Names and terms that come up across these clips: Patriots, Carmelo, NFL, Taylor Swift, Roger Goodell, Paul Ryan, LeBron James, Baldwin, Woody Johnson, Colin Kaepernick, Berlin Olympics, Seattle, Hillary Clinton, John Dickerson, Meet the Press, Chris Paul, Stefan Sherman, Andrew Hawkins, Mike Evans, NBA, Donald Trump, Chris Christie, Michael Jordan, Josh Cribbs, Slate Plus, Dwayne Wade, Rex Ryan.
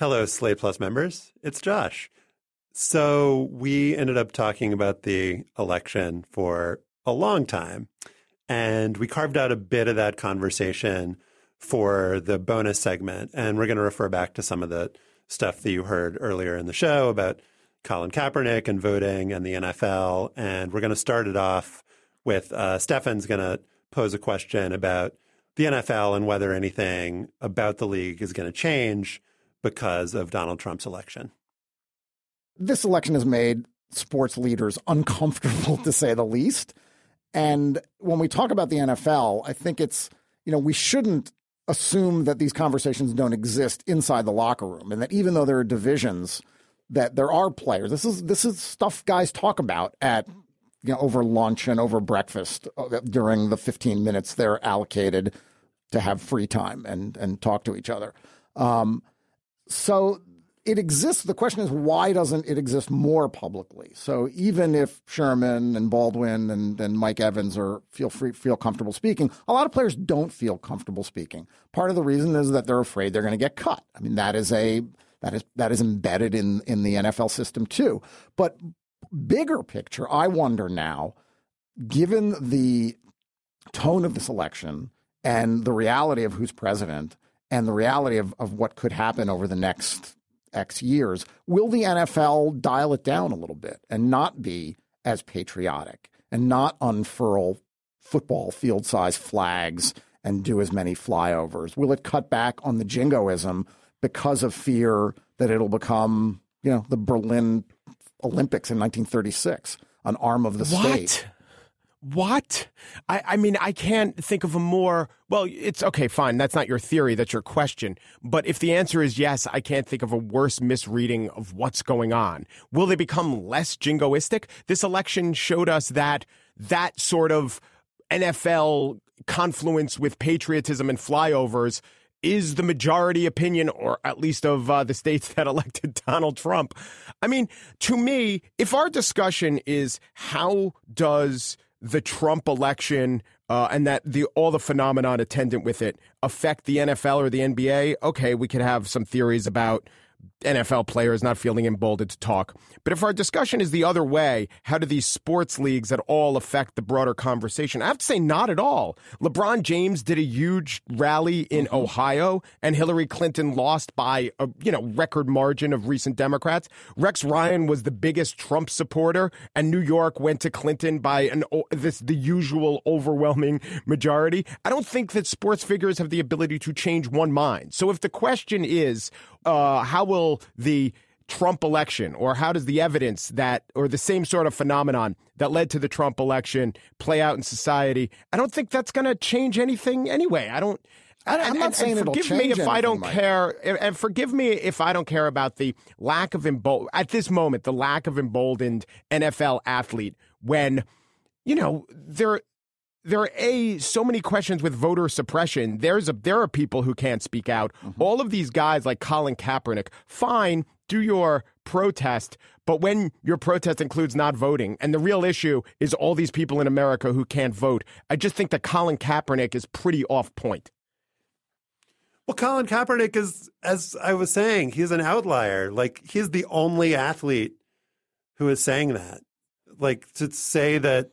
Hello, Slate Plus members. It's Josh. So we ended up talking about the election for a long time, and we carved out a bit of that conversation for the bonus segment, and we're going to refer back to some of the stuff that you heard earlier in the show about Colin Kaepernick and voting and the NFL, and we're going to start it off with Stefan's going to pose a question about the NFL and whether anything about the league is going to change because of Donald Trump's election. This election has made sports leaders uncomfortable, to say the least. And when we talk about the NFL, I think it's, we shouldn't assume that these conversations don't exist inside the locker room, and that even though there are divisions, that there are players. This is stuff guys talk about at over lunch and over breakfast during the 15 minutes they're allocated to have free time and talk to each other. So it exists. The question is, why doesn't it exist more publicly? So even if Sherman and Baldwin and Mike Evans feel comfortable speaking, a lot of players don't feel comfortable speaking. Part of the reason is that they're afraid they're going to get cut. I mean, that is embedded in the NFL system too. But bigger picture, I wonder now, given the tone of this election and the reality of who's president and the reality of what could happen over the next X years, will the NFL dial it down a little bit and not be as patriotic and not unfurl football field size flags and do as many flyovers? Will it cut back on the jingoism because of fear that it'll become, the Berlin Olympics in 1936, an arm of the state? What? I mean, I can't think of a more, well, it's okay, fine. That's not your theory. That's your question. But if the answer is yes, I can't think of a worse misreading of what's going on. Will they become less jingoistic? This election showed us that sort of NFL confluence with patriotism and flyovers is the majority opinion, or at least of the states that elected Donald Trump. I mean, to me, if our discussion is how does the Trump election and that all the phenomenon attendant with it affect the NFL or the NBA, okay, we could have some theories about NFL players not feeling emboldened to talk. But if our discussion is the other way, how do these sports leagues at all affect the broader conversation? I have to say, not at all. LeBron James did a huge rally in Ohio, and Hillary Clinton lost by a record margin of recent Democrats. Rex Ryan was the biggest Trump supporter, and New York went to Clinton by the usual overwhelming majority. I don't think that sports figures have the ability to change one mind. So if the question is, how will the Trump election, or how does the evidence that, or the same sort of phenomenon that led to the Trump election, play out in society? I don't think that's going to change anything anyway. And forgive me if I don't care about the lack of the lack of emboldened NFL athlete when, there are so many questions with voter suppression. There are people who can't speak out. Mm-hmm. All of these guys like Colin Kaepernick, fine, do your protest. But when your protest includes not voting, and the real issue is all these people in America who can't vote, I just think that Colin Kaepernick is pretty off point. Well, Colin Kaepernick is, as I was saying, he's an outlier. Like, he's the only athlete who is saying that. Like, to say that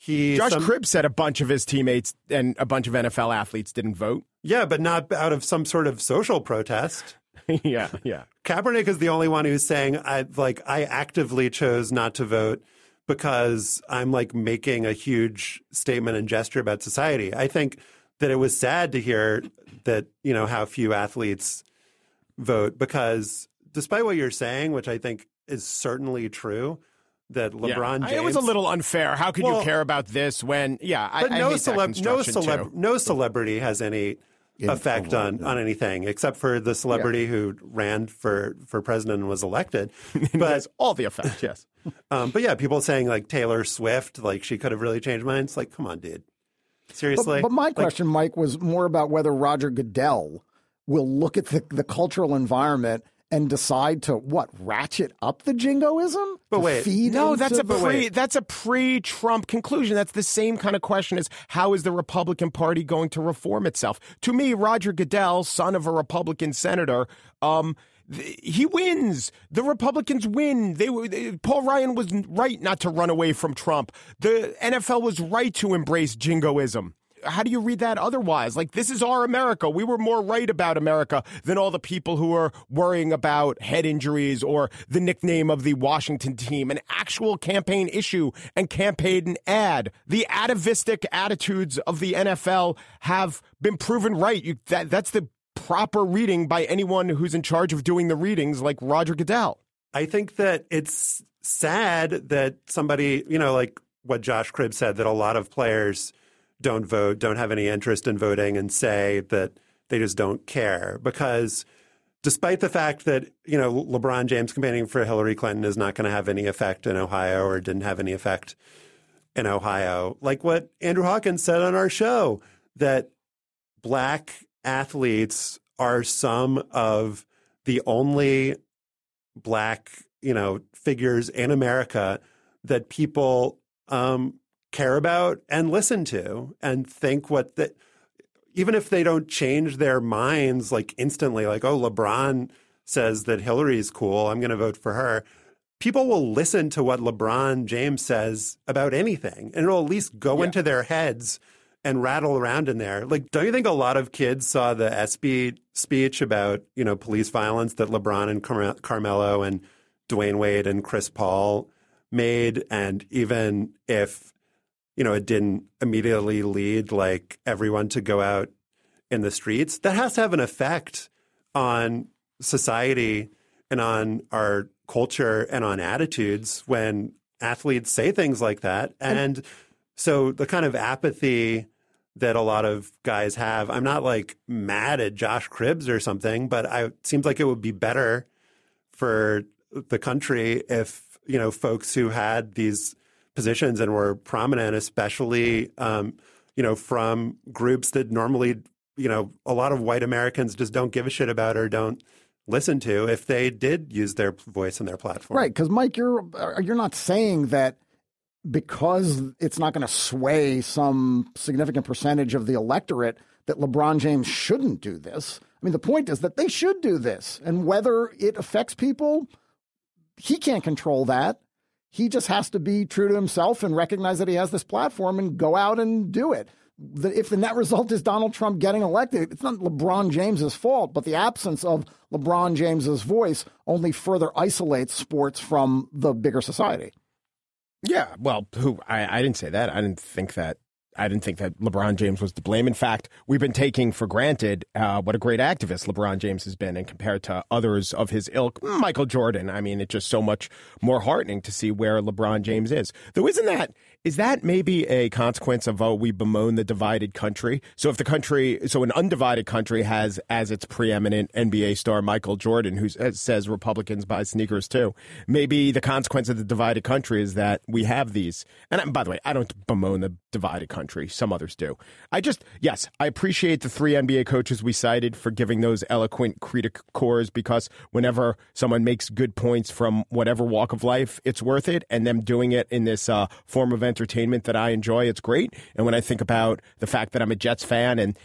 Josh Cribbs said a bunch of his teammates and a bunch of NFL athletes didn't vote. Yeah, but not out of some sort of social protest. yeah. Kaepernick is the only one who's saying, I actively chose not to vote because I'm making a huge statement and gesture about society. I think that it was sad to hear that, how few athletes vote, because despite what you're saying, which I think is certainly true, that LeBron James... It was a little unfair. How could you care about this when... Yeah, I hate that no celebrity has any effect on anything, except for the celebrity who ran for president and was elected. But has all the effect, yes. But yeah, people saying Taylor Swift, she could have really changed minds. Come on, dude. Seriously? But my question, Mike, was more about whether Roger Goodell will look at the cultural environment and decide to what, ratchet up the jingoism? But wait, no, that's a pre-Trump conclusion. That's the same kind of question as how is the Republican Party going to reform itself? To me, Roger Goodell, son of a Republican senator, he wins. The Republicans win. Paul Ryan was right not to run away from Trump. The NFL was right to embrace jingoism. How do you read that otherwise? Like, this is our America. We were more right about America than all the people who are worrying about head injuries or the nickname of the Washington team, an actual campaign issue and campaign ad. The atavistic attitudes of the NFL have been proven right. That's the proper reading by anyone who's in charge of doing the readings, like Roger Goodell. I think that it's sad that somebody, like what Josh Cribbs said, that a lot of players don't vote, don't have any interest in voting, and say that they just don't care. Because despite the fact that, LeBron James campaigning for Hillary Clinton is not going to have any effect in Ohio, or didn't have any effect in Ohio, like what Andrew Hawkins said on our show, that black athletes are some of the only black, figures in America that people care about and listen to and think even if they don't change their minds like instantly, like, oh, LeBron says that Hillary's cool, I'm going to vote for her. People will listen to what LeBron James says about anything, and it'll at least go into their heads and rattle around in there. Like, don't you think a lot of kids saw the SB speech about, police violence that LeBron and Carmelo and Dwayne Wade and Chris Paul made? And even if it didn't immediately lead like everyone to go out in the streets, that has to have an effect on society and on our culture and on attitudes when athletes say things like that. And so the kind of apathy that a lot of guys have, I'm not like mad at Josh Cribbs or something, but it seems like it would be better for the country if, folks who had these positions and were prominent, especially, from groups that normally, a lot of white Americans just don't give a shit about or don't listen to, if they did use their voice and their platform. Right. Because, Mike, you're not saying that because it's not going to sway some significant percentage of the electorate that LeBron James shouldn't do this. I mean, the point is that they should do this. And whether it affects people, he can't control that. He just has to be true to himself and recognize that he has this platform and go out and do it. If the net result is Donald Trump getting elected, it's not LeBron James's fault, but the absence of LeBron James's voice only further isolates sports from the bigger society. Yeah, well, I didn't say that. I didn't think that LeBron James was to blame. In fact, we've been taking for granted what a great activist LeBron James has been, and compared to others of his ilk, Michael Jordan. I mean, it's just so much more heartening to see where LeBron James is. Though is that maybe a consequence of, we bemoan the divided country? So if the country, an undivided country has as its preeminent NBA star Michael Jordan, who says Republicans buy sneakers too, maybe the consequence of the divided country is that we have these. And by the way, I don't bemoan the divided country. Some others do. I appreciate the three NBA coaches we cited for giving those eloquent criticores, because whenever someone makes good points from whatever walk of life, it's worth it. And them doing it in this form of entertainment that I enjoy, it's great. And when I think about the fact that I'm a Jets fan, and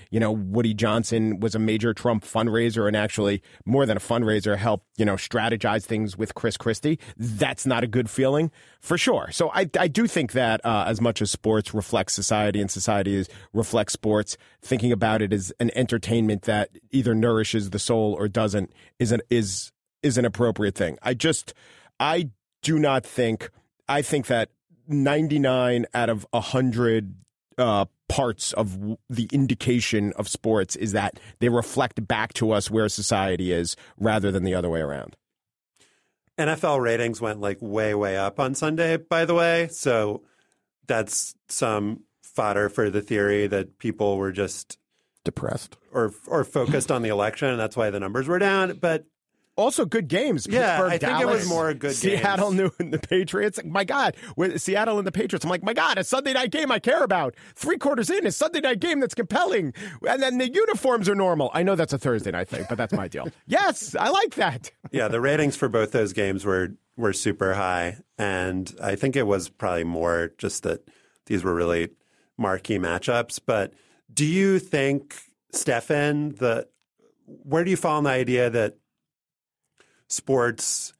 Woody Johnson was a major Trump fundraiser, and actually more than a fundraiser, helped strategize things with Chris Christie, that's not a good feeling for sure. So I do think that as much as sports reflects society and society reflects sports, thinking about it as an entertainment that either nourishes the soul or doesn't is an appropriate thing. I do not think. I think that 99 out of 100 parts of the indication of sports is that they reflect back to us where society is, rather than the other way around. NFL ratings went like way, way up on Sunday, by the way. So that's some fodder for the theory that people were just depressed or focused on the election, and that's why the numbers were down. But Also, good games. Pittsburgh, I think Dallas, it was more good Seattle games. Seattle and the Patriots. My God, with Seattle and the Patriots. I'm like, my God, a Sunday night game I care about. 3 quarters in, a Sunday night game that's compelling. And then the uniforms are normal. I know that's a Thursday night thing, but that's my deal. Yes, I like that. Yeah, the ratings for both those games were super high. And I think it was probably more just that these were really marquee matchups. But do you think, Stefan, where do you fall on the idea that sports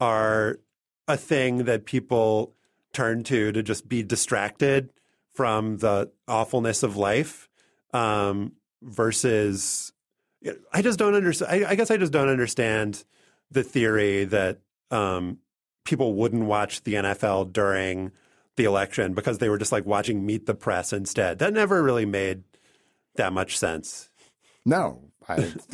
are a thing that people turn to just be distracted from the awfulness of life versus – I just don't understand – I guess I just don't understand the theory that people wouldn't watch the NFL during the election because they were just like watching Meet the Press instead. That never really made that much sense. No.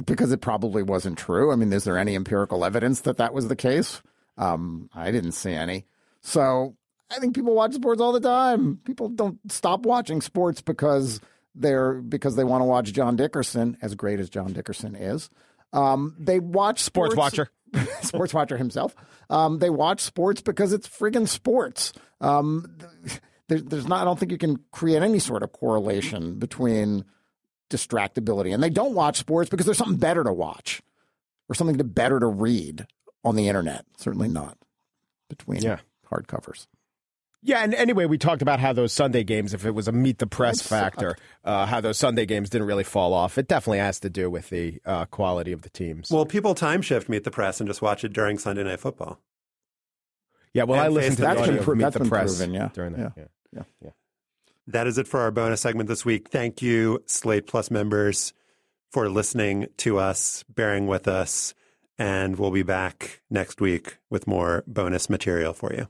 Because it probably wasn't true. I mean, is there any empirical evidence that was the case? I didn't see any. So I think people watch sports all the time. People don't stop watching sports because they want to watch John Dickerson, as great as John Dickerson is. They watch sports. Sports watcher himself. They watch sports because it's friggin' sports. I don't think you can create any sort of correlation between distractibility, and they don't watch sports because there's something better to watch or something better to read on the internet. Certainly not between hardcovers. Yeah, and anyway, we talked about how those Sunday games, if it was a Meet the Press factor, how those Sunday games didn't really fall off. It definitely has to do with the quality of the teams. Well, people time shift Meet the Press and just watch it during Sunday Night Football. Yeah, well, I listened to the audio of Meet the Press during that. Yeah. That is it for our bonus segment this week. Thank you, Slate Plus members, for listening to us, bearing with us, and we'll be back next week with more bonus material for you.